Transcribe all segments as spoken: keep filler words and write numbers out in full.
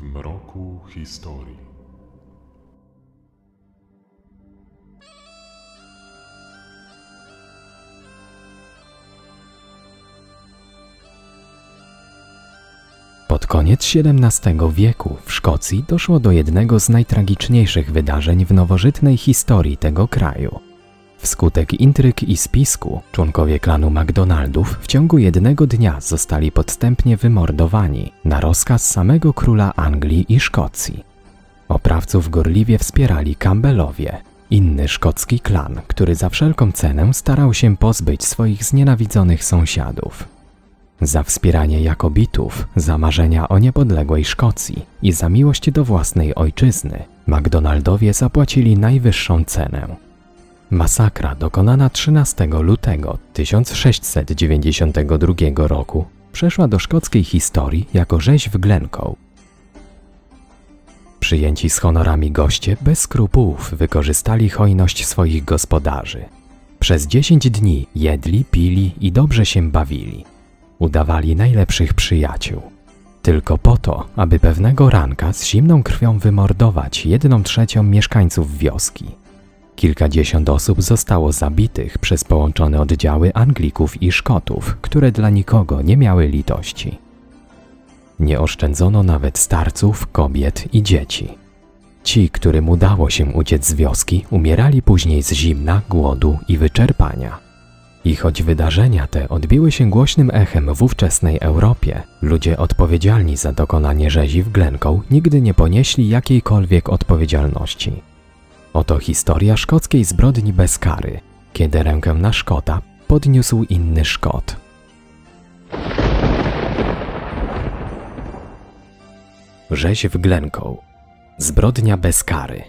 w mroku historii. Pod koniec siedemnastego wieku w Szkocji doszło do jednego z najtragiczniejszych wydarzeń w nowożytnej historii tego kraju. Wskutek intryg i spisku członkowie klanu MacDonaldów w ciągu jednego dnia zostali podstępnie wymordowani na rozkaz samego króla Anglii i Szkocji. Oprawców gorliwie wspierali Campbellowie, inny szkocki klan, który za wszelką cenę starał się pozbyć swoich znienawidzonych sąsiadów. Za wspieranie Jakobitów, za marzenia o niepodległej Szkocji i za miłość do własnej ojczyzny, MacDonaldowie zapłacili najwyższą cenę. Masakra dokonana trzynastego lutego tysiąc sześćset dziewięćdziesiątego drugiego roku przeszła do szkockiej historii jako rzeź w Glencoe. Przyjęci z honorami goście bez skrupułów wykorzystali hojność swoich gospodarzy. Przez dziesięć dni jedli, pili i dobrze się bawili. Udawali najlepszych przyjaciół. Tylko po to, aby pewnego ranka z zimną krwią wymordować jedną trzecią mieszkańców wioski. Kilkadziesiąt osób zostało zabitych przez połączone oddziały Anglików i Szkotów, które dla nikogo nie miały litości. Nie oszczędzono nawet starców, kobiet i dzieci. Ci, którym udało się uciec z wioski, umierali później z zimna, głodu i wyczerpania. I choć wydarzenia te odbiły się głośnym echem w ówczesnej Europie, ludzie odpowiedzialni za dokonanie rzezi w Glencoe nigdy nie ponieśli jakiejkolwiek odpowiedzialności. Oto historia szkockiej zbrodni bez kary, kiedy rękę na Szkota podniósł inny Szkot. Rzeź w Glencoe. Zbrodnia bez kary.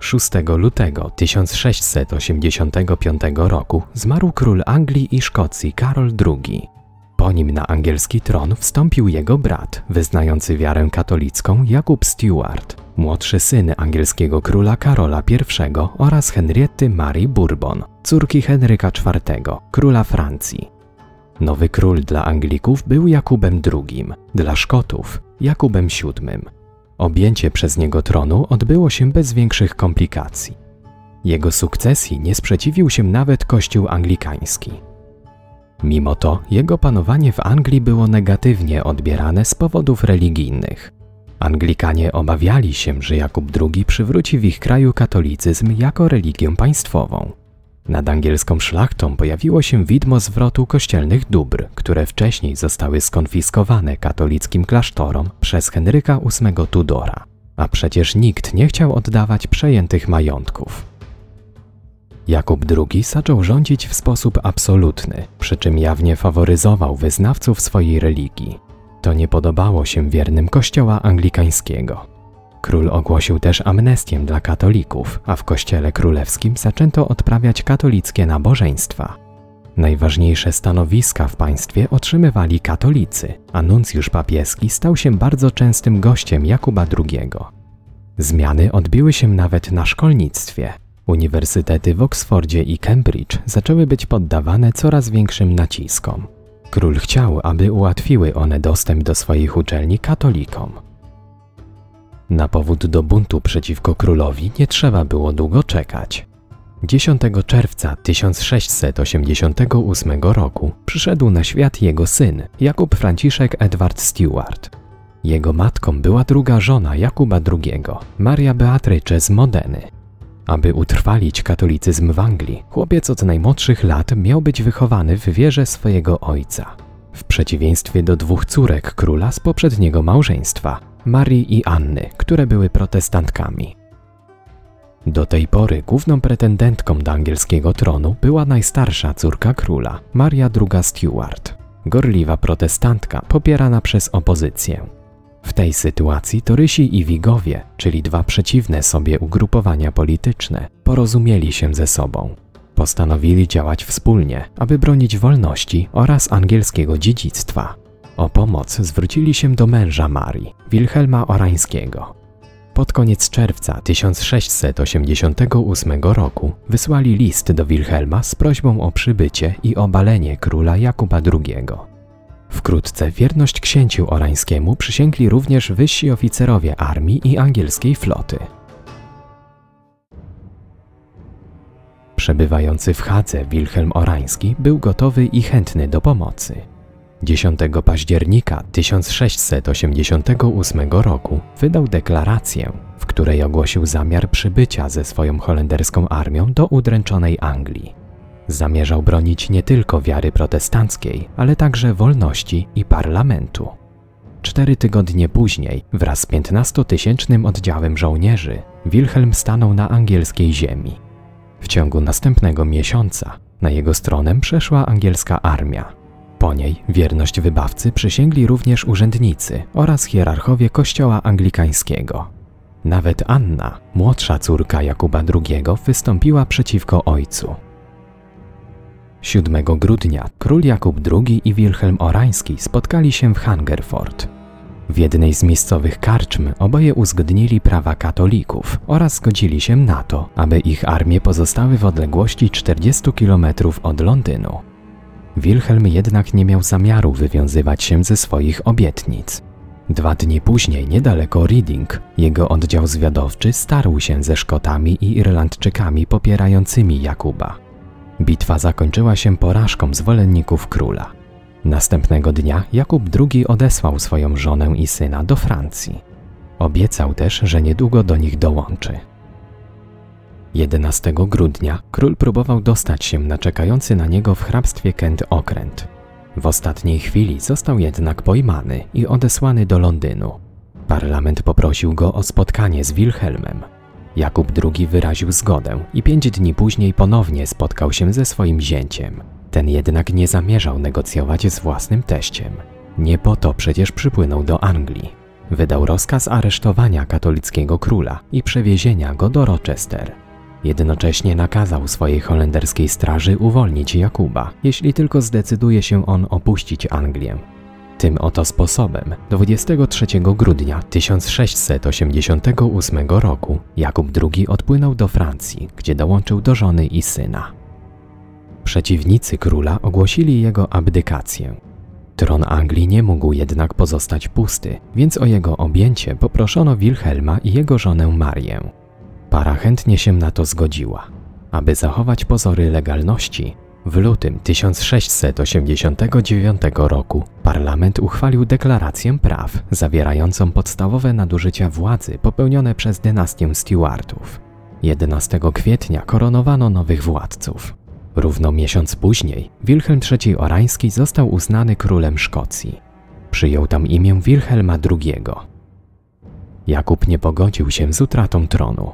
szóstego lutego tysiąc sześćset osiemdziesiątego piątego roku zmarł król Anglii i Szkocji Karol drugi. Po nim na angielski tron wstąpił jego brat, wyznający wiarę katolicką Jakub Stuart, młodszy syn angielskiego króla Karola pierwszego oraz Henrietty Marii Bourbon, córki Henryka czwartego, króla Francji. Nowy król dla Anglików był Jakubem drugim, dla Szkotów Jakubem siódmym. Objęcie przez niego tronu odbyło się bez większych komplikacji. Jego sukcesji nie sprzeciwił się nawet kościół anglikański. Mimo to jego panowanie w Anglii było negatywnie odbierane z powodów religijnych. Anglikanie obawiali się, że Jakub drugi przywróci w ich kraju katolicyzm jako religię państwową. Nad angielską szlachtą pojawiło się widmo zwrotu kościelnych dóbr, które wcześniej zostały skonfiskowane katolickim klasztorom przez Henryka ósmego Tudora, a przecież nikt nie chciał oddawać przejętych majątków. Jakub drugi zaczął rządzić w sposób absolutny, przy czym jawnie faworyzował wyznawców swojej religii. To nie podobało się wiernym kościoła anglikańskiego. Król ogłosił też amnestię dla katolików, a w kościele królewskim zaczęto odprawiać katolickie nabożeństwa. Najważniejsze stanowiska w państwie otrzymywali katolicy, a nuncjusz papieski stał się bardzo częstym gościem Jakuba drugiego. Zmiany odbiły się nawet na szkolnictwie. Uniwersytety w Oksfordzie i Cambridge zaczęły być poddawane coraz większym naciskom. Król chciał, aby ułatwiły one dostęp do swoich uczelni katolikom. Na powód do buntu przeciwko królowi nie trzeba było długo czekać. dziesiątego czerwca tysiąc sześćset osiemdziesiątego ósmego roku przyszedł na świat jego syn, Jakub Franciszek Edward Stuart. Jego matką była druga żona Jakuba drugiego, Maria Beatrice z Modeny. Aby utrwalić katolicyzm w Anglii, chłopiec od najmłodszych lat miał być wychowany w wierze swojego ojca. W przeciwieństwie do dwóch córek króla z poprzedniego małżeństwa, Marii i Anny, które były protestantkami. Do tej pory główną pretendentką do angielskiego tronu była najstarsza córka króla, Maria druga Stuart, gorliwa protestantka popierana przez opozycję. W tej sytuacji torysi i wigowie, czyli dwa przeciwne sobie ugrupowania polityczne, porozumieli się ze sobą. Postanowili działać wspólnie, aby bronić wolności oraz angielskiego dziedzictwa. O pomoc zwrócili się do męża Marii, Wilhelma Orańskiego. Pod koniec czerwca tysiąc sześćset osiemdziesiątego ósmego roku wysłali list do Wilhelma z prośbą o przybycie i obalenie króla Jakuba drugiego. Wkrótce wierność księciu orańskiemu przysięgli również wyżsi oficerowie armii i angielskiej floty. Przebywający w Hadze Wilhelm Orański był gotowy i chętny do pomocy. dziesiątego października tysiąc sześćset osiemdziesiątego ósmego roku wydał deklarację, w której ogłosił zamiar przybycia ze swoją holenderską armią do udręczonej Anglii. Zamierzał bronić nie tylko wiary protestanckiej, ale także wolności i parlamentu. Cztery tygodnie później, wraz z piętnastotysięcznym oddziałem żołnierzy, Wilhelm stanął na angielskiej ziemi. W ciągu następnego miesiąca na jego stronę przeszła angielska armia. Po niej wierność wybawcy przysięgli również urzędnicy oraz hierarchowie kościoła anglikańskiego. Nawet Anna, młodsza córka Jakuba drugiego, wystąpiła przeciwko ojcu. siódmego grudnia król Jakub drugi i Wilhelm Orański spotkali się w Hungerford. W jednej z miejscowych karczm oboje uzgodnili prawa katolików oraz zgodzili się na to, aby ich armie pozostały w odległości czterdziestu kilometrów od Londynu. Wilhelm jednak nie miał zamiaru wywiązywać się ze swoich obietnic. Dwa dni później, niedaleko Reading, jego oddział zwiadowczy starł się ze Szkotami i Irlandczykami popierającymi Jakuba. Bitwa zakończyła się porażką zwolenników króla. Następnego dnia Jakub drugi odesłał swoją żonę i syna do Francji. Obiecał też, że niedługo do nich dołączy. jedenastego grudnia król próbował dostać się na czekający na niego w hrabstwie Kent okręt. W ostatniej chwili został jednak pojmany i odesłany do Londynu. Parlament poprosił go o spotkanie z Wilhelmem. Jakub drugi wyraził zgodę i pięć dni później ponownie spotkał się ze swoim zięciem. Ten jednak nie zamierzał negocjować z własnym teściem. Nie po to przecież przypłynął do Anglii. Wydał rozkaz aresztowania katolickiego króla i przewiezienia go do Rochester. Jednocześnie nakazał swojej holenderskiej straży uwolnić Jakuba, jeśli tylko zdecyduje się on opuścić Anglię. Tym oto sposobem dwudziestego trzeciego grudnia tysiąc sześćset osiemdziesiątego ósmego roku Jakub drugi odpłynął do Francji, gdzie dołączył do żony i syna. Przeciwnicy króla ogłosili jego abdykację. Tron Anglii nie mógł jednak pozostać pusty, więc o jego objęcie poproszono Wilhelma i jego żonę Marię. Para chętnie się na to zgodziła. Aby zachować pozory legalności, w lutym tysiąc sześćset osiemdziesiątego dziewiątego roku parlament uchwalił deklarację praw zawierającą podstawowe nadużycia władzy popełnione przez dynastię Stuartów. jedenastego kwietnia koronowano nowych władców. Równo miesiąc później Wilhelm trzeci Orański został uznany królem Szkocji. Przyjął tam imię Wilhelma drugiego. Jakub nie pogodził się z utratą tronu.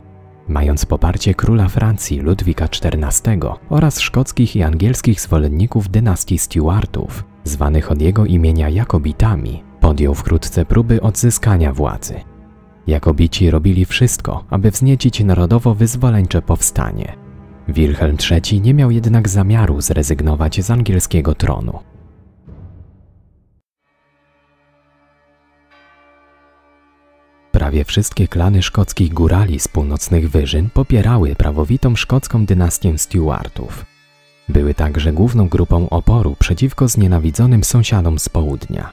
Mając poparcie króla Francji Ludwika czternastego oraz szkockich i angielskich zwolenników dynastii Stuartów, zwanych od jego imienia Jakobitami, podjął wkrótce próby odzyskania władzy. Jakobici robili wszystko, aby wzniecić narodowo-wyzwoleńcze powstanie. Wilhelm trzeci nie miał jednak zamiaru zrezygnować z angielskiego tronu. Prawie wszystkie klany szkockich górali z północnych wyżyn popierały prawowitą szkocką dynastię Stuartów. Były także główną grupą oporu przeciwko znienawidzonym sąsiadom z południa.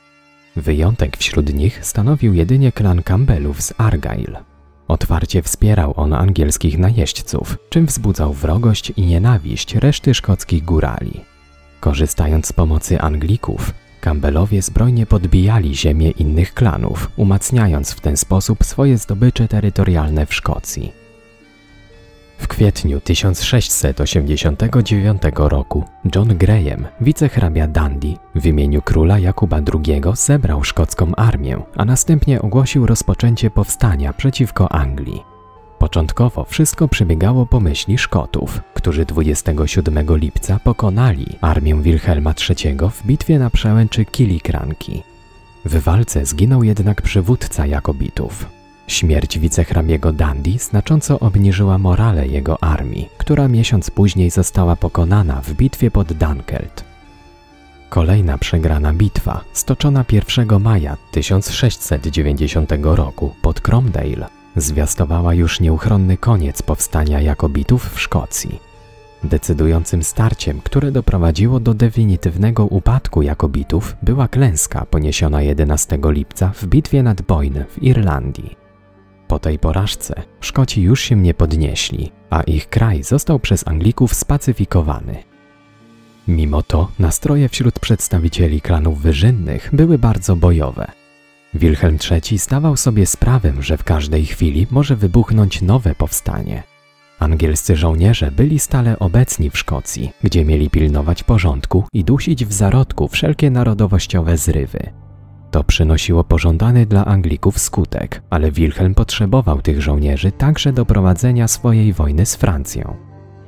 Wyjątek wśród nich stanowił jedynie klan Campbellów z Argyle. Otwarcie wspierał on angielskich najeźdźców, czym wzbudzał wrogość i nienawiść reszty szkockich górali. Korzystając z pomocy Anglików, Campbellowie zbrojnie podbijali ziemię innych klanów, umacniając w ten sposób swoje zdobycze terytorialne w Szkocji. W kwietniu tysiąc sześćset osiemdziesiątego dziewiątego roku John Graham, wicehrabia Dundee, w imieniu króla Jakuba drugiego zebrał szkocką armię, a następnie ogłosił rozpoczęcie powstania przeciwko Anglii. Początkowo wszystko przebiegało po myśli Szkotów, którzy dwudziestego siódmego lipca pokonali armię Wilhelma trzeciego w bitwie na przełęczy Kilikranki. W walce zginął jednak przywódca Jakobitów. Śmierć wicehrabiego Dundee znacząco obniżyła morale jego armii, która miesiąc później została pokonana w bitwie pod Dunkeld. Kolejna przegrana bitwa, stoczona pierwszego maja tysiąc sześćset dziewięćdziesiątego roku pod Cromdale, zwiastowała już nieuchronny koniec powstania Jakobitów w Szkocji. Decydującym starciem, które doprowadziło do definitywnego upadku Jakobitów, była klęska poniesiona jedenastego lipca w bitwie nad Boyne w Irlandii. Po tej porażce Szkoci już się nie podnieśli, a ich kraj został przez Anglików spacyfikowany. Mimo to nastroje wśród przedstawicieli klanów wyżynnych były bardzo bojowe. Wilhelm trzeci zdawał sobie sprawę, że w każdej chwili może wybuchnąć nowe powstanie. Angielscy żołnierze byli stale obecni w Szkocji, gdzie mieli pilnować porządku i dusić w zarodku wszelkie narodowościowe zrywy. To przynosiło pożądany dla Anglików skutek, ale Wilhelm potrzebował tych żołnierzy także do prowadzenia swojej wojny z Francją.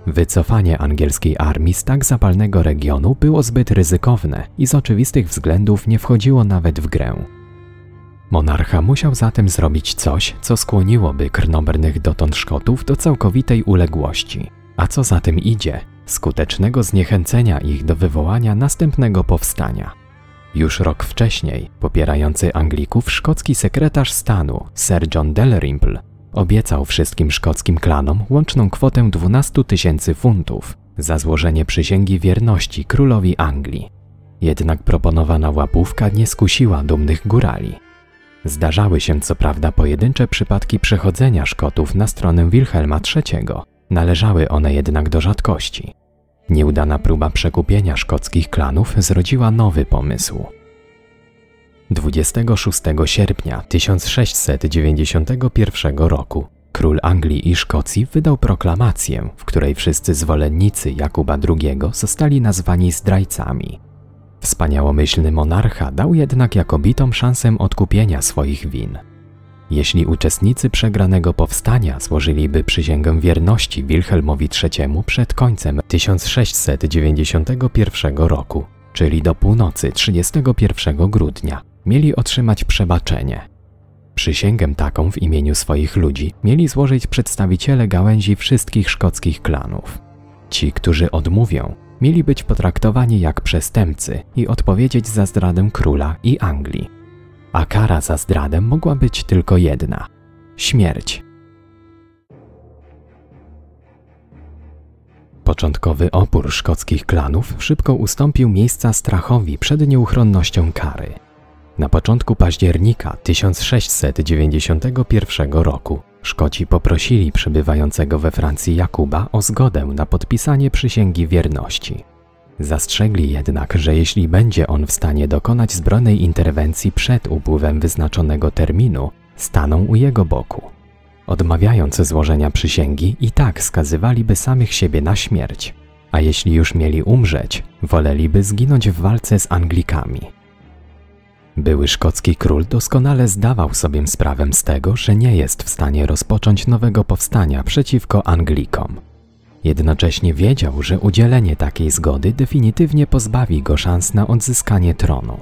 Wycofanie angielskiej armii z tak zapalnego regionu było zbyt ryzykowne i z oczywistych względów nie wchodziło nawet w grę. Monarcha musiał zatem zrobić coś, co skłoniłoby krnobrnych dotąd Szkotów do całkowitej uległości, a co za tym idzie, skutecznego zniechęcenia ich do wywołania następnego powstania. Już rok wcześniej, popierający Anglików szkocki sekretarz stanu, Sir John Dalrymple, obiecał wszystkim szkockim klanom łączną kwotę dwunastu tysięcy funtów za złożenie przysięgi wierności królowi Anglii. Jednak proponowana łapówka nie skusiła dumnych górali. Zdarzały się co prawda pojedyncze przypadki przechodzenia Szkotów na stronę Wilhelma trzeciego, należały one jednak do rzadkości. Nieudana próba przekupienia szkockich klanów zrodziła nowy pomysł. dwudziestego szóstego sierpnia tysiąc sześćset dziewięćdziesiątego pierwszego roku król Anglii i Szkocji wydał proklamację, w której wszyscy zwolennicy Jakuba drugiego zostali nazwani zdrajcami. Wspaniałomyślny monarcha dał jednak Jakobitom szansę odkupienia swoich win. Jeśli uczestnicy przegranego powstania złożyliby przysięgę wierności Wilhelmowi trzeciemu przed końcem tysiąc sześćset dziewięćdziesiątego pierwszego roku, czyli do północy trzydziestego pierwszego grudnia, mieli otrzymać przebaczenie. Przysięgę taką w imieniu swoich ludzi mieli złożyć przedstawiciele gałęzi wszystkich szkockich klanów. Ci, którzy odmówią, mieli być potraktowani jak przestępcy i odpowiedzieć za zdradę króla i Anglii. A kara za zdradę mogła być tylko jedna – śmierć. Początkowy opór szkockich klanów szybko ustąpił miejsca strachowi przed nieuchronnością kary. Na początku października tysiąc sześćset dziewięćdziesiątego pierwszego roku Szkoci poprosili przebywającego we Francji Jakuba o zgodę na podpisanie przysięgi wierności. Zastrzegli jednak, że jeśli będzie on w stanie dokonać zbrojnej interwencji przed upływem wyznaczonego terminu, staną u jego boku. Odmawiając złożenia przysięgi i tak skazywaliby samych siebie na śmierć, a jeśli już mieli umrzeć, woleliby zginąć w walce z Anglikami. Były szkocki król doskonale zdawał sobie sprawę z tego, że nie jest w stanie rozpocząć nowego powstania przeciwko Anglikom. Jednocześnie wiedział, że udzielenie takiej zgody definitywnie pozbawi go szans na odzyskanie tronu.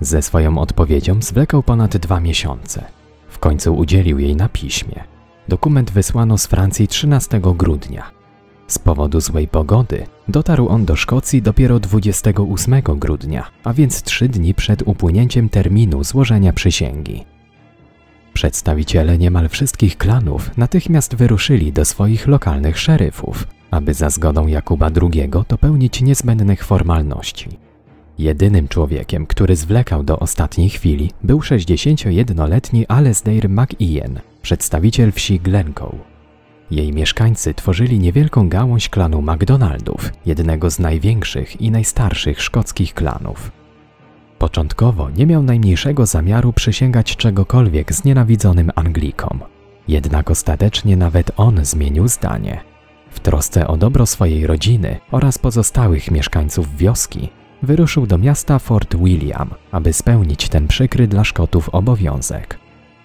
Ze swoją odpowiedzią zwlekał ponad dwa miesiące. W końcu udzielił jej na piśmie. Dokument wysłano z Francji trzynastego grudnia. Z powodu złej pogody dotarł on do Szkocji dopiero dwudziestego ósmego grudnia, a więc trzy dni przed upłynięciem terminu złożenia przysięgi. Przedstawiciele niemal wszystkich klanów natychmiast wyruszyli do swoich lokalnych szeryfów, aby za zgodą Jakuba drugiego dopełnić niezbędnych formalności. Jedynym człowiekiem, który zwlekał do ostatniej chwili, był sześćdziesięciojednoletni Alasdair MacIan, przedstawiciel wsi Glencoe. Jej mieszkańcy tworzyli niewielką gałąź klanu MacDonaldów, jednego z największych i najstarszych szkockich klanów. Początkowo nie miał najmniejszego zamiaru przysięgać czegokolwiek znienawidzonym Anglikom. Jednak ostatecznie nawet on zmienił zdanie. W trosce o dobro swojej rodziny oraz pozostałych mieszkańców wioski wyruszył do miasta Fort William, aby spełnić ten przykry dla Szkotów obowiązek.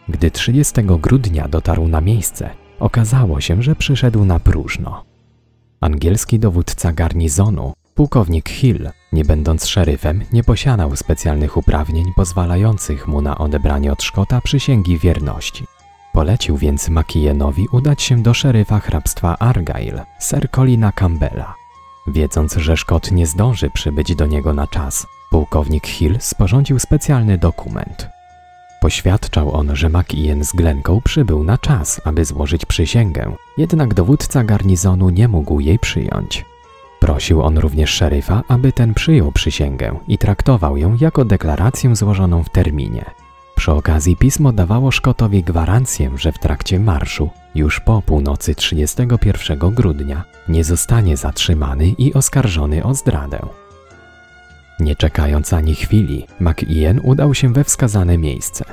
Gdy trzydziestego grudnia dotarł na miejsce, okazało się, że przyszedł na próżno. Angielski dowódca garnizonu, pułkownik Hill, nie będąc szeryfem, nie posiadał specjalnych uprawnień pozwalających mu na odebranie od Szkota przysięgi wierności. Polecił więc MacIanowi udać się do szeryfa hrabstwa Argyle, Sir Colina Campbella. Wiedząc, że Szkot nie zdąży przybyć do niego na czas, pułkownik Hill sporządził specjalny dokument. Poświadczał on, że MacIan z Glencoe przybył na czas, aby złożyć przysięgę, jednak dowódca garnizonu nie mógł jej przyjąć. Prosił on również szeryfa, aby ten przyjął przysięgę i traktował ją jako deklarację złożoną w terminie. Przy okazji pismo dawało Szkotowi gwarancję, że w trakcie marszu, już po północy trzydziestego pierwszego grudnia, nie zostanie zatrzymany i oskarżony o zdradę. Nie czekając ani chwili, MacIan udał się we wskazane miejsce.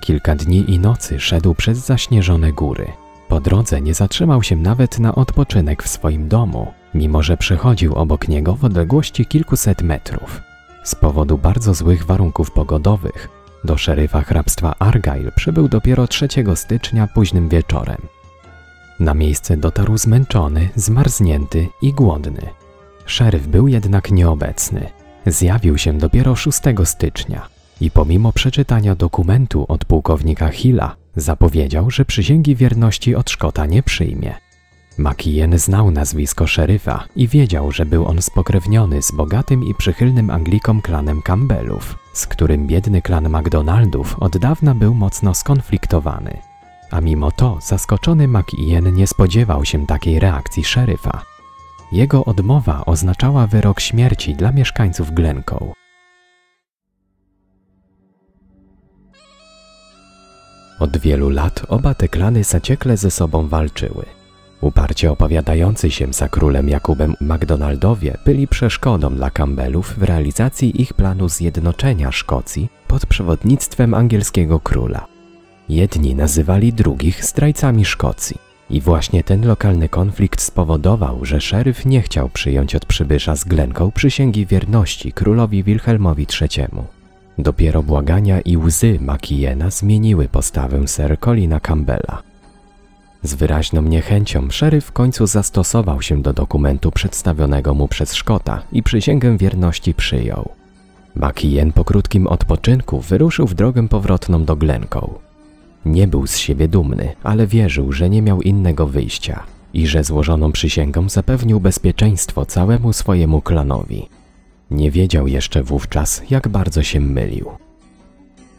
Kilka dni i nocy szedł przez zaśnieżone góry. Po drodze nie zatrzymał się nawet na odpoczynek w swoim domu, mimo że przechodził obok niego w odległości kilkuset metrów. Z powodu bardzo złych warunków pogodowych do szeryfa hrabstwa Argyle przybył dopiero trzeciego stycznia późnym wieczorem. Na miejsce dotarł zmęczony, zmarznięty i głodny. Szeryf był jednak nieobecny. Zjawił się dopiero szóstego stycznia i pomimo przeczytania dokumentu od pułkownika Hilla zapowiedział, że przysięgi wierności od Szkota nie przyjmie. MacIan znał nazwisko szeryfa i wiedział, że był on spokrewniony z bogatym i przychylnym Anglikom klanem Campbellów, z którym biedny klan MacDonaldów od dawna był mocno skonfliktowany. A mimo to zaskoczony MacIan nie spodziewał się takiej reakcji szeryfa. Jego odmowa oznaczała wyrok śmierci dla mieszkańców Glencoe. Od wielu lat oba te klany zaciekle ze sobą walczyły. Uparcie opowiadający się za królem Jakubem MacDonaldowie byli przeszkodą dla Campbellów w realizacji ich planu zjednoczenia Szkocji pod przewodnictwem angielskiego króla. Jedni nazywali drugich zdrajcami Szkocji i właśnie ten lokalny konflikt spowodował, że szeryf nie chciał przyjąć od przybysza z Glencoe przysięgi wierności królowi Wilhelmowi trzeciemu. Dopiero błagania i łzy MacIana zmieniły postawę Sir Colina Campbella. Z wyraźną niechęcią szeryf w końcu zastosował się do dokumentu przedstawionego mu przez Szkota i przysięgę wierności przyjął. MacIan po krótkim odpoczynku wyruszył w drogę powrotną do Glencoe. Nie był z siebie dumny, ale wierzył, że nie miał innego wyjścia i że złożoną przysięgą zapewnił bezpieczeństwo całemu swojemu klanowi. Nie wiedział jeszcze wówczas, jak bardzo się mylił.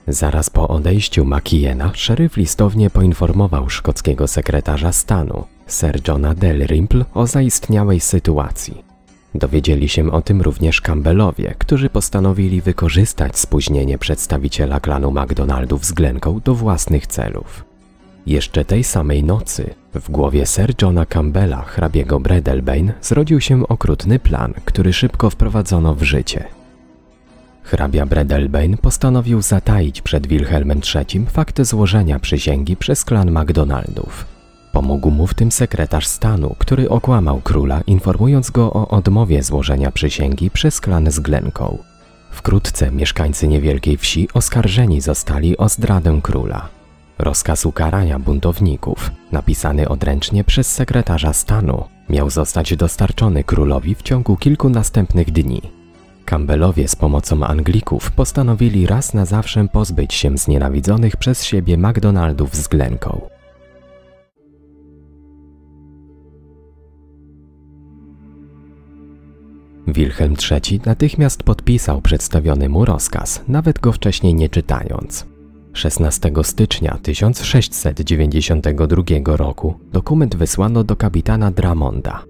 Zaraz po odejściu MacIana szeryf listownie poinformował szkockiego sekretarza stanu, Sir Johna Dalrymple, o zaistniałej sytuacji. Dowiedzieli się o tym również Campbellowie, którzy postanowili wykorzystać spóźnienie przedstawiciela klanu MacDonaldów z Glencoe do własnych celów. Jeszcze tej samej nocy w głowie Sir Johna Campbella, hrabiego Breadalbane, zrodził się okrutny plan, który szybko wprowadzono w życie. Hrabia Breadalbane postanowił zataić przed Wilhelmem trzecim fakt złożenia przysięgi przez klan MacDonaldów. Pomógł mu w tym sekretarz stanu, który okłamał króla, informując go o odmowie złożenia przysięgi przez klan z Glencoe. Wkrótce mieszkańcy niewielkiej wsi oskarżeni zostali o zdradę króla. Rozkaz ukarania buntowników, napisany odręcznie przez sekretarza stanu, miał zostać dostarczony królowi w ciągu kilku następnych dni. Campbellowie z pomocą Anglików postanowili raz na zawsze pozbyć się znienawidzonych przez siebie MacDonaldów z Glencoe. Wilhelm trzeci natychmiast podpisał przedstawiony mu rozkaz, nawet go wcześniej nie czytając. szesnastego stycznia tysiąc sześćset dziewięćdziesiątego drugiego roku dokument wysłano do kapitana Drummonda.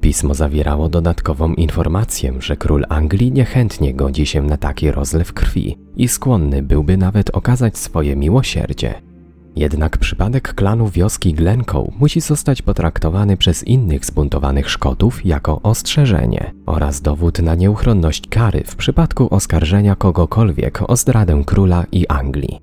Pismo zawierało dodatkową informację, że król Anglii niechętnie godzi się na taki rozlew krwi i skłonny byłby nawet okazać swoje miłosierdzie. Jednak przypadek klanu wioski Glencoe musi zostać potraktowany przez innych zbuntowanych Szkotów jako ostrzeżenie oraz dowód na nieuchronność kary w przypadku oskarżenia kogokolwiek o zdradę króla i Anglii.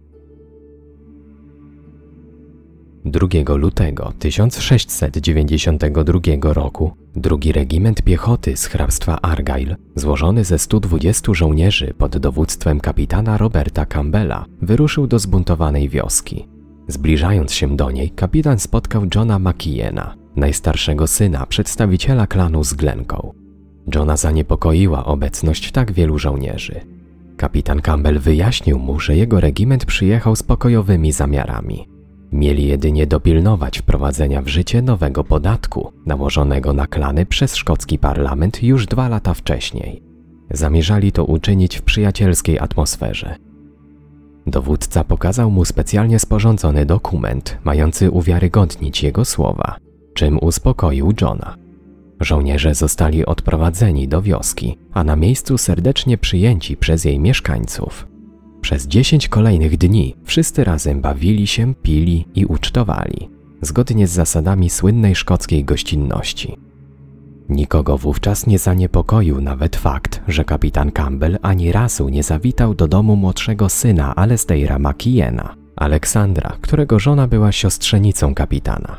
drugiego lutego tysiąc sześćset dziewięćdziesiątego drugiego roku drugi Regiment Piechoty z hrabstwa Argyle, złożony ze stu dwudziestu żołnierzy pod dowództwem kapitana Roberta Campbella, wyruszył do zbuntowanej wioski. Zbliżając się do niej, kapitan spotkał Johna MacIana, najstarszego syna przedstawiciela klanu z Glencoe. Johna zaniepokoiła obecność tak wielu żołnierzy. Kapitan Campbell wyjaśnił mu, że jego regiment przyjechał z pokojowymi zamiarami. Mieli jedynie dopilnować wprowadzenia w życie nowego podatku, nałożonego na klany przez szkocki parlament już dwa lata wcześniej. Zamierzali to uczynić w przyjacielskiej atmosferze. Dowódca pokazał mu specjalnie sporządzony dokument, mający uwiarygodnić jego słowa, czym uspokoił Johna. Żołnierze zostali odprowadzeni do wioski, a na miejscu serdecznie przyjęci przez jej mieszkańców. Przez dziesięć kolejnych dni wszyscy razem bawili się, pili i ucztowali, zgodnie z zasadami słynnej szkockiej gościnności. Nikogo wówczas nie zaniepokoił nawet fakt, że kapitan Campbell ani razu nie zawitał do domu młodszego syna Alasdaira MacIana, Aleksandra, którego żona była siostrzenicą kapitana.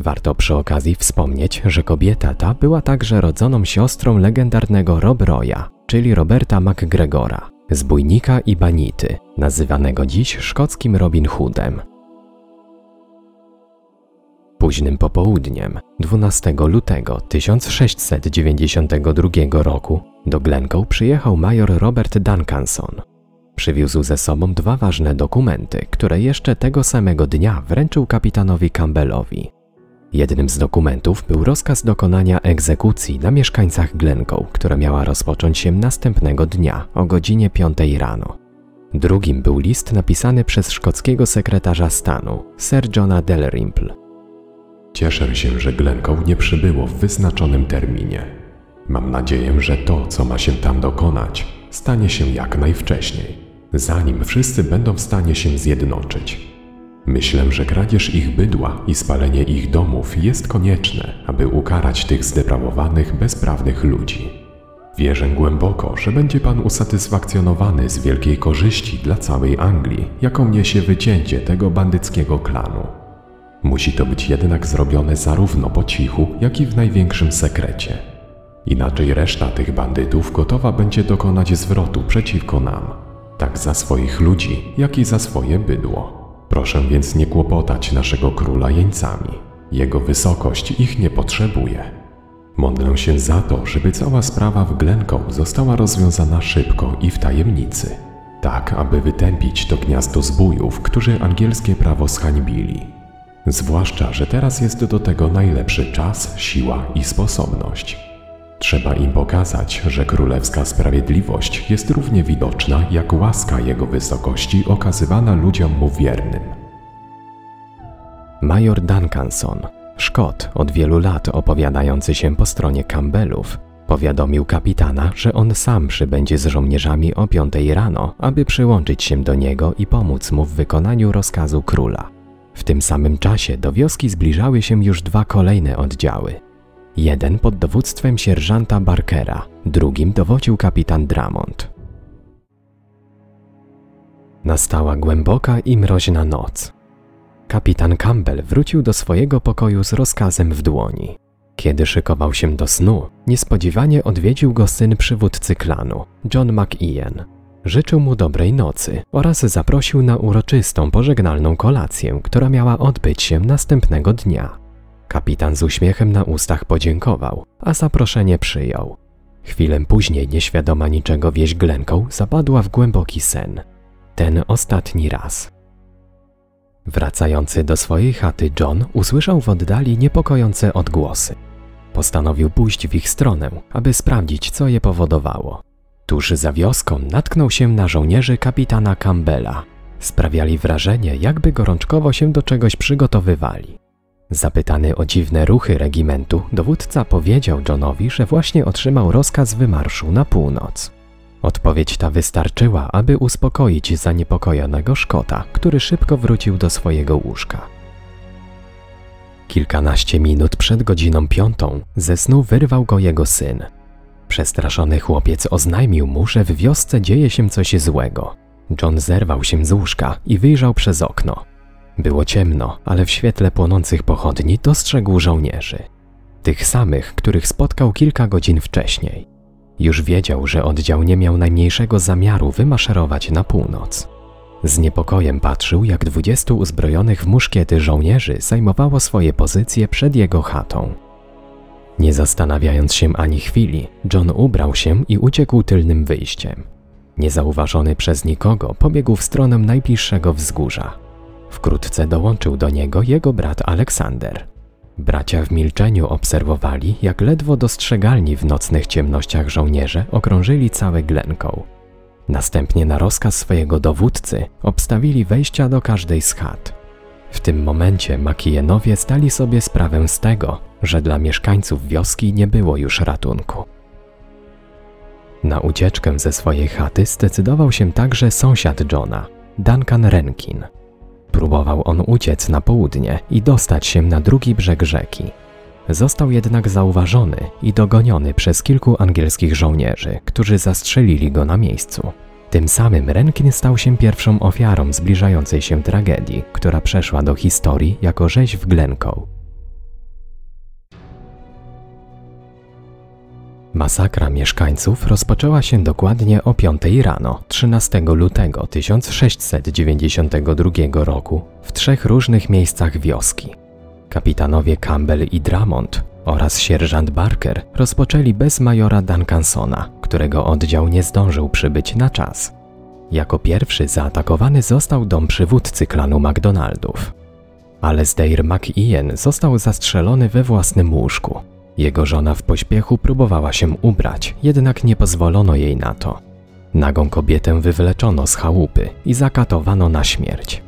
Warto przy okazji wspomnieć, że kobieta ta była także rodzoną siostrą legendarnego Rob Roya, czyli Roberta MacGregora, zbójnika i banity, nazywanego dziś szkockim Robin Hoodem. Późnym popołudniem, dwunastego lutego tysiąc sześćset dziewięćdziesiątego drugiego roku, do Glencoe przyjechał major Robert Duncanson. Przywiózł ze sobą dwa ważne dokumenty, które jeszcze tego samego dnia wręczył kapitanowi Campbellowi. Jednym z dokumentów był rozkaz dokonania egzekucji na mieszkańcach Glencoe, która miała rozpocząć się następnego dnia o godzinie piątej rano. Drugim był list napisany przez szkockiego sekretarza stanu, Sir Johna Dalrymple. Cieszę się, że Glencoe nie przybyło w wyznaczonym terminie. Mam nadzieję, że to, co ma się tam dokonać, stanie się jak najwcześniej, zanim wszyscy będą w stanie się zjednoczyć. Myślę, że kradzież ich bydła i spalenie ich domów jest konieczne, aby ukarać tych zdeprawowanych, bezprawnych ludzi. Wierzę głęboko, że będzie Pan usatysfakcjonowany z wielkiej korzyści dla całej Anglii, jaką niesie wycięcie tego bandyckiego klanu. Musi to być jednak zrobione zarówno po cichu, jak i w największym sekrecie. Inaczej reszta tych bandytów gotowa będzie dokonać zwrotu przeciwko nam, tak za swoich ludzi, jak i za swoje bydło. Proszę więc nie kłopotać naszego króla jeńcami. Jego wysokość ich nie potrzebuje. Modlę się za to, żeby cała sprawa w Glencoe została rozwiązana szybko i w tajemnicy. Tak, aby wytępić to gniazdo zbójów, którzy angielskie prawo zhańbili. Zwłaszcza, że teraz jest do tego najlepszy czas, siła i sposobność. Trzeba im pokazać, że królewska sprawiedliwość jest równie widoczna jak łaska jego wysokości okazywana ludziom mu wiernym. Major Duncanson, Szkot od wielu lat opowiadający się po stronie Campbellów, powiadomił kapitana, że on sam przybędzie z żołnierzami o piątej rano, aby przyłączyć się do niego i pomóc mu w wykonaniu rozkazu króla. W tym samym czasie do wioski zbliżały się już dwa kolejne oddziały. Jeden pod dowództwem sierżanta Barkera, drugim dowodził kapitan Drummond. Nastała głęboka i mroźna noc. Kapitan Campbell wrócił do swojego pokoju z rozkazem w dłoni. Kiedy szykował się do snu, niespodziewanie odwiedził go syn przywódcy klanu, John MacIan. Życzył mu dobrej nocy oraz zaprosił na uroczystą pożegnalną kolację, która miała odbyć się następnego dnia. Kapitan z uśmiechem na ustach podziękował, a zaproszenie przyjął. Chwilę później nieświadoma niczego wieś Glencoe zapadła w głęboki sen. Ten ostatni raz. Wracający do swojej chaty John usłyszał w oddali niepokojące odgłosy. Postanowił pójść w ich stronę, aby sprawdzić, co je powodowało. Tuż za wioską natknął się na żołnierzy kapitana Campbella. Sprawiali wrażenie, jakby gorączkowo się do czegoś przygotowywali. Zapytany o dziwne ruchy regimentu, dowódca powiedział Johnowi, że właśnie otrzymał rozkaz wymarszu na północ. Odpowiedź ta wystarczyła, aby uspokoić zaniepokojonego Szkota, który szybko wrócił do swojego łóżka. Kilkanaście minut przed godziną piątą ze snu wyrwał go jego syn. Przestraszony chłopiec oznajmił mu, że w wiosce dzieje się coś złego. John zerwał się z łóżka i wyjrzał przez okno. Było ciemno, ale w świetle płonących pochodni dostrzegł żołnierzy. Tych samych, których spotkał kilka godzin wcześniej. Już wiedział, że oddział nie miał najmniejszego zamiaru wymaszerować na północ. Z niepokojem patrzył, jak dwudziestu uzbrojonych w muszkiety żołnierzy zajmowało swoje pozycje przed jego chatą. Nie zastanawiając się ani chwili, John ubrał się i uciekł tylnym wyjściem. Niezauważony przez nikogo, pobiegł w stronę najbliższego wzgórza. Wkrótce dołączył do niego jego brat Aleksander. Bracia w milczeniu obserwowali, jak ledwo dostrzegalni w nocnych ciemnościach żołnierze okrążyli całe Glencoe. Następnie na rozkaz swojego dowódcy obstawili wejścia do każdej z chat. W tym momencie MacIanowie zdali sobie sprawę z tego, że dla mieszkańców wioski nie było już ratunku. Na ucieczkę ze swojej chaty zdecydował się także sąsiad Johna, Duncan Rankin. Próbował on uciec na południe i dostać się na drugi brzeg rzeki. Został jednak zauważony i dogoniony przez kilku angielskich żołnierzy, którzy zastrzelili go na miejscu. Tym samym Rankin stał się pierwszą ofiarą zbliżającej się tragedii, która przeszła do historii jako rzeź w Glencoe. Masakra mieszkańców rozpoczęła się dokładnie o piątej rano, trzynastego lutego tysiąc sześćset dziewięćdziesiątego drugiego roku w trzech różnych miejscach wioski. Kapitanowie Campbell i Drummond oraz sierżant Barker rozpoczęli bez majora Duncansona, którego oddział nie zdążył przybyć na czas. Jako pierwszy zaatakowany został dom przywódcy klanu MacDonaldów. Alasdair MacIan został zastrzelony we własnym łóżku. Jego żona w pośpiechu próbowała się ubrać, jednak nie pozwolono jej na to. Nagą kobietę wywleczono z chałupy i zakatowano na śmierć.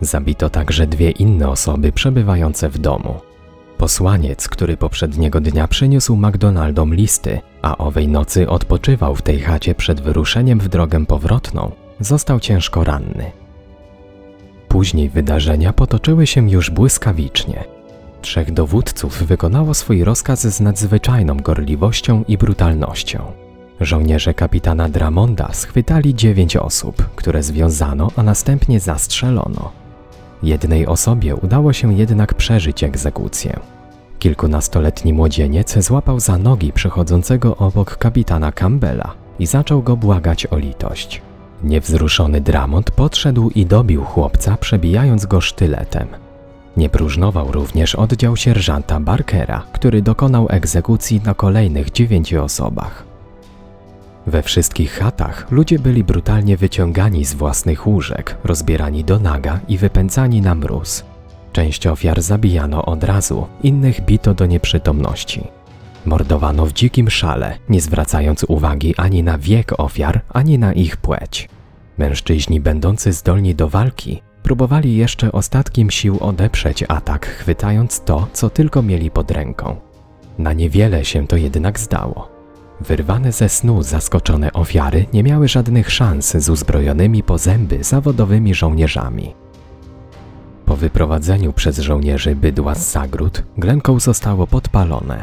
Zabito także dwie inne osoby przebywające w domu. Posłaniec, który poprzedniego dnia przyniósł MacDonaldom listy, a owej nocy odpoczywał w tej chacie przed wyruszeniem w drogę powrotną, został ciężko ranny. Później wydarzenia potoczyły się już błyskawicznie. Trzech dowódców wykonało swój rozkaz z nadzwyczajną gorliwością i brutalnością. Żołnierze kapitana Drummonda schwytali dziewięć osób, które związano, a następnie zastrzelono. Jednej osobie udało się jednak przeżyć egzekucję. Kilkunastoletni młodzieniec złapał za nogi przechodzącego obok kapitana Campbella i zaczął go błagać o litość. Niewzruszony Drummond podszedł i dobił chłopca, przebijając go sztyletem. Nie próżnował również oddział sierżanta Barkera, który dokonał egzekucji na kolejnych dziewięciu osobach. We wszystkich chatach ludzie byli brutalnie wyciągani z własnych łóżek, rozbierani do naga i wypędzani na mróz. Część ofiar zabijano od razu, innych bito do nieprzytomności. Mordowano w dzikim szale, nie zwracając uwagi ani na wiek ofiar, ani na ich płeć. Mężczyźni będący zdolni do walki próbowali jeszcze ostatkiem sił odeprzeć atak, chwytając to, co tylko mieli pod ręką. Na niewiele się to jednak zdało. Wyrwane ze snu zaskoczone ofiary nie miały żadnych szans z uzbrojonymi po zęby zawodowymi żołnierzami. Po wyprowadzeniu przez żołnierzy bydła z zagród, Glencoe zostało podpalone.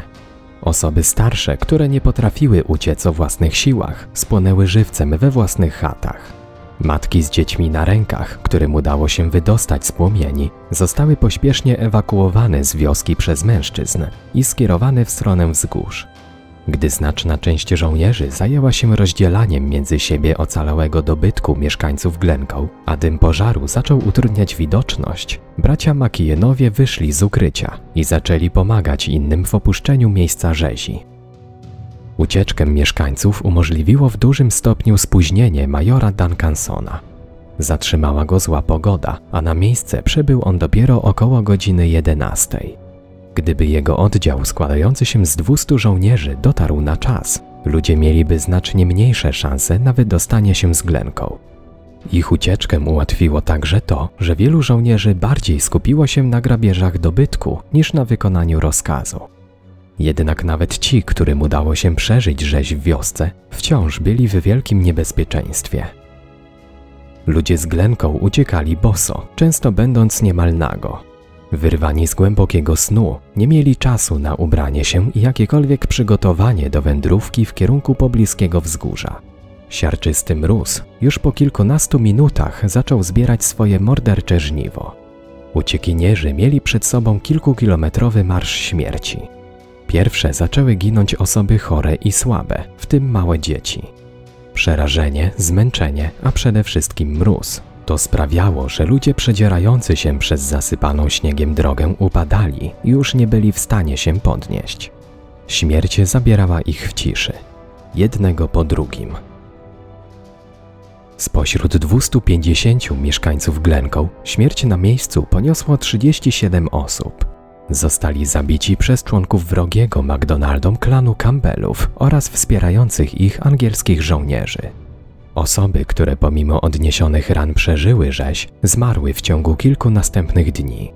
Osoby starsze, które nie potrafiły uciec o własnych siłach, spłonęły żywcem we własnych chatach. Matki z dziećmi na rękach, którym udało się wydostać z płomieni, zostały pośpiesznie ewakuowane z wioski przez mężczyzn i skierowane w stronę wzgórz. Gdy znaczna część żołnierzy zajęła się rozdzielaniem między siebie ocalałego dobytku mieszkańców Glencoe, a dym pożaru zaczął utrudniać widoczność, bracia MacIanowie wyszli z ukrycia i zaczęli pomagać innym w opuszczeniu miejsca rzezi. Ucieczkę mieszkańców umożliwiło w dużym stopniu spóźnienie majora Duncansona. Zatrzymała go zła pogoda, a na miejsce przybył on dopiero około godziny jedenastej. Gdyby jego oddział składający się z dwustu żołnierzy dotarł na czas, ludzie mieliby znacznie mniejsze szanse na wydostanie się z Glencoe. Ich ucieczkę ułatwiło także to, że wielu żołnierzy bardziej skupiło się na grabieżach dobytku niż na wykonaniu rozkazu. Jednak nawet ci, którym udało się przeżyć rzeź w wiosce, wciąż byli w wielkim niebezpieczeństwie. Ludzie z Glencoe uciekali boso, często będąc niemal nago. Wyrwani z głębokiego snu, nie mieli czasu na ubranie się i jakiekolwiek przygotowanie do wędrówki w kierunku pobliskiego wzgórza. Siarczysty mróz już po kilkunastu minutach zaczął zbierać swoje mordercze żniwo. Uciekinierzy mieli przed sobą kilkukilometrowy marsz śmierci. Pierwsze zaczęły ginąć osoby chore i słabe, w tym małe dzieci. Przerażenie, zmęczenie, a przede wszystkim mróz. To sprawiało, że ludzie przedzierający się przez zasypaną śniegiem drogę upadali i już nie byli w stanie się podnieść. Śmierć zabierała ich w ciszy, jednego po drugim. Spośród dwustu pięćdziesięciu mieszkańców Glencoe śmierć na miejscu poniosło trzydzieści siedem osób. Zostali zabici przez członków wrogiego MacDonaldom klanu Campbellów oraz wspierających ich angielskich żołnierzy. Osoby, które pomimo odniesionych ran przeżyły rzeź, zmarły w ciągu kilku następnych dni.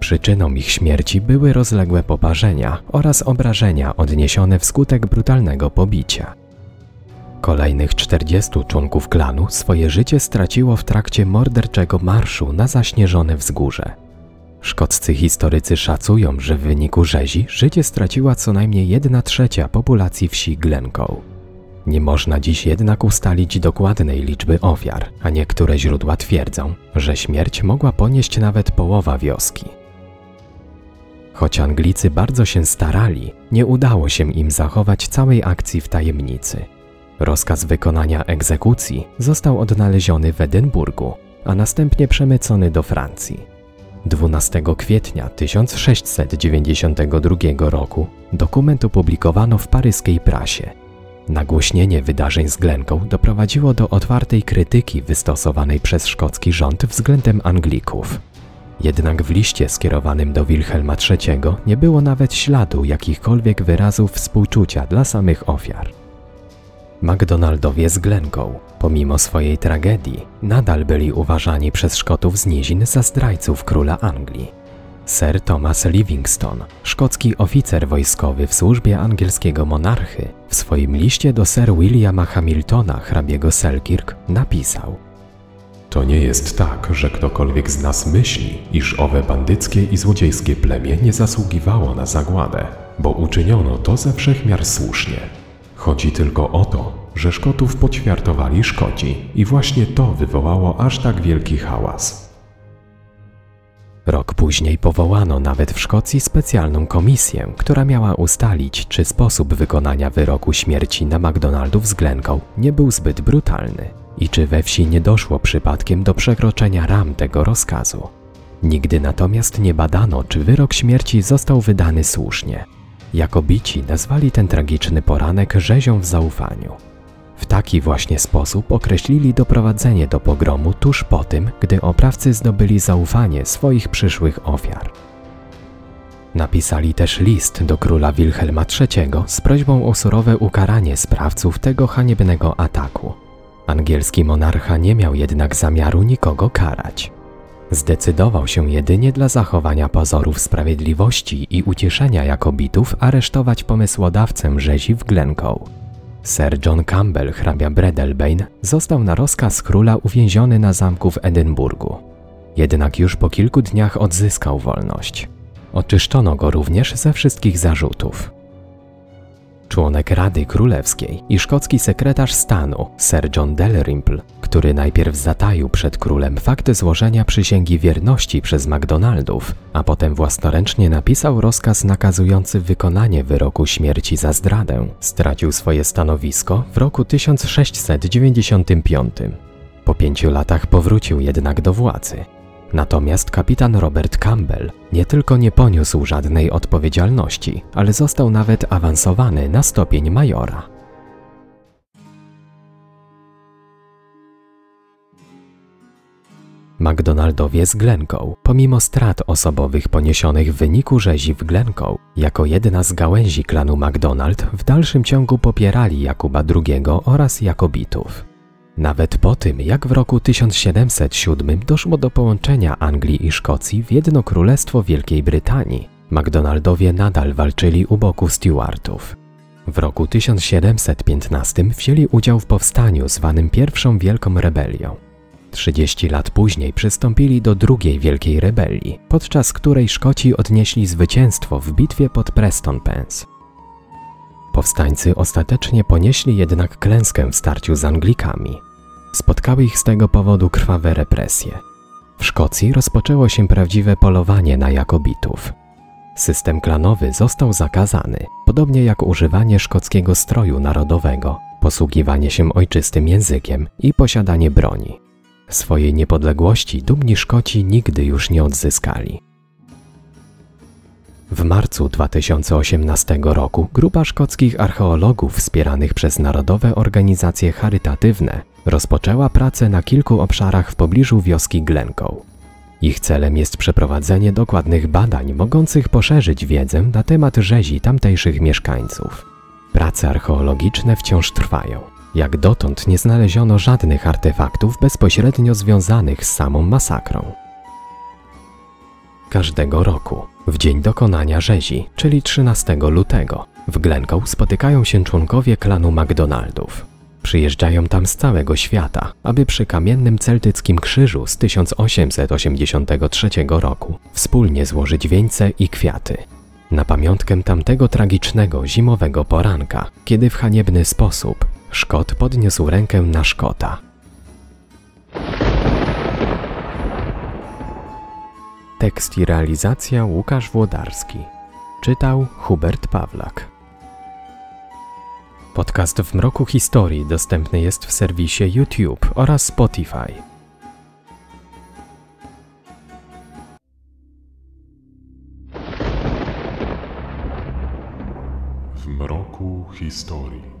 Przyczyną ich śmierci były rozległe poparzenia oraz obrażenia odniesione wskutek brutalnego pobicia. Kolejnych czterdziestu członków klanu swoje życie straciło w trakcie morderczego marszu na zaśnieżone wzgórze. Szkoccy historycy szacują, że w wyniku rzezi życie straciła co najmniej jedna trzecia populacji wsi Glencoe. Nie można dziś jednak ustalić dokładnej liczby ofiar, a niektóre źródła twierdzą, że śmierć mogła ponieść nawet połowa wioski. Choć Anglicy bardzo się starali, nie udało się im zachować całej akcji w tajemnicy. Rozkaz wykonania egzekucji został odnaleziony w Edynburgu, a następnie przemycony do Francji. dwunastego kwietnia tysiąc sześćset dziewięćdziesiątego drugiego roku dokument opublikowano w paryskiej prasie. Nagłośnienie wydarzeń z Glencoe doprowadziło do otwartej krytyki wystosowanej przez szkocki rząd względem Anglików. Jednak w liście skierowanym do Wilhelma trzeciego nie było nawet śladu jakichkolwiek wyrazów współczucia dla samych ofiar. MacDonaldowie z Glencoe, pomimo swojej tragedii, nadal byli uważani przez Szkotów z nizin za zdrajców króla Anglii. Sir Thomas Livingstone, szkocki oficer wojskowy w służbie angielskiego monarchy, w swoim liście do Sir Williama Hamiltona, hrabiego Selkirk, napisał: To nie jest tak, że ktokolwiek z nas myśli, iż owe bandyckie i złodziejskie plemię nie zasługiwało na zagładę, bo uczyniono to ze wszech miar słusznie. Chodzi tylko o to, że Szkotów poćwiartowali Szkoci i właśnie to wywołało aż tak wielki hałas. Rok później powołano nawet w Szkocji specjalną komisję, która miała ustalić, czy sposób wykonania wyroku śmierci na MacDonaldów z Glencoe nie był zbyt brutalny i czy we wsi nie doszło przypadkiem do przekroczenia ram tego rozkazu. Nigdy natomiast nie badano, czy wyrok śmierci został wydany słusznie. Jakobici nazwali ten tragiczny poranek rzezią w zaufaniu. W taki właśnie sposób określili doprowadzenie do pogromu tuż po tym, gdy oprawcy zdobyli zaufanie swoich przyszłych ofiar. Napisali też list do króla Wilhelma trzeciego z prośbą o surowe ukaranie sprawców tego haniebnego ataku. Angielski monarcha nie miał jednak zamiaru nikogo karać. Zdecydował się jedynie dla zachowania pozorów sprawiedliwości i ucieszenia Jakobitów aresztować pomysłodawcę rzezi w Glencoe. Sir John Campbell, hrabia Breadalbane, został na rozkaz króla uwięziony na zamku w Edynburgu. Jednak już po kilku dniach odzyskał wolność. Oczyszczono go również ze wszystkich zarzutów. Członek Rady Królewskiej i szkocki sekretarz stanu Sir John Dalrymple, który najpierw zataił przed królem fakt złożenia przysięgi wierności przez MacDonaldów, a potem własnoręcznie napisał rozkaz nakazujący wykonanie wyroku śmierci za zdradę, stracił swoje stanowisko w roku tysiąc sześćset dziewięćdziesiątym piątym. Po pięciu latach powrócił jednak do władzy. Natomiast kapitan Robert Campbell nie tylko nie poniósł żadnej odpowiedzialności, ale został nawet awansowany na stopień majora. MacDonaldowie z Glencoe, pomimo strat osobowych poniesionych w wyniku rzezi w Glencoe, jako jedna z gałęzi klanu MacDonald w dalszym ciągu popierali Jakuba drugiego oraz Jakobitów. Nawet po tym, jak w roku tysiąc siedemset siódmym doszło do połączenia Anglii i Szkocji w jedno królestwo Wielkiej Brytanii, MacDonaldowie nadal walczyli u boku Stuartów. W roku tysiąc siedemset piętnastym wzięli udział w powstaniu zwanym Pierwszą Wielką Rebelią. trzydzieści lat później przystąpili do drugiej Wielkiej Rebelii, podczas której Szkoci odnieśli zwycięstwo w bitwie pod Preston Pens. Powstańcy ostatecznie ponieśli jednak klęskę w starciu z Anglikami. Spotkały ich z tego powodu krwawe represje. W Szkocji rozpoczęło się prawdziwe polowanie na Jakobitów. System klanowy został zakazany, podobnie jak używanie szkockiego stroju narodowego, posługiwanie się ojczystym językiem i posiadanie broni. Swojej niepodległości dumni Szkoci nigdy już nie odzyskali. W marcu dwa tysiące osiemnastego roku grupa szkockich archeologów wspieranych przez narodowe organizacje charytatywne rozpoczęła pracę na kilku obszarach w pobliżu wioski Glencoe. Ich celem jest przeprowadzenie dokładnych badań mogących poszerzyć wiedzę na temat rzezi tamtejszych mieszkańców. Prace archeologiczne wciąż trwają. Jak dotąd nie znaleziono żadnych artefaktów bezpośrednio związanych z samą masakrą. Każdego roku, w dzień dokonania rzezi, czyli trzynastego lutego, w Glencoe spotykają się członkowie klanu MacDonaldów. Przyjeżdżają tam z całego świata, aby przy kamiennym celtyckim krzyżu z tysiąc osiemset osiemdziesiątego trzeciego roku wspólnie złożyć wieńce i kwiaty. Na pamiątkę tamtego tragicznego zimowego poranka, kiedy w haniebny sposób Szkot podniósł rękę na Szkota. Tekst i realizacja Łukasz Włodarski. Czytał Hubert Pawlak. Podcast W mroku historii dostępny jest w serwisie YouTube oraz Spotify. W mroku historii.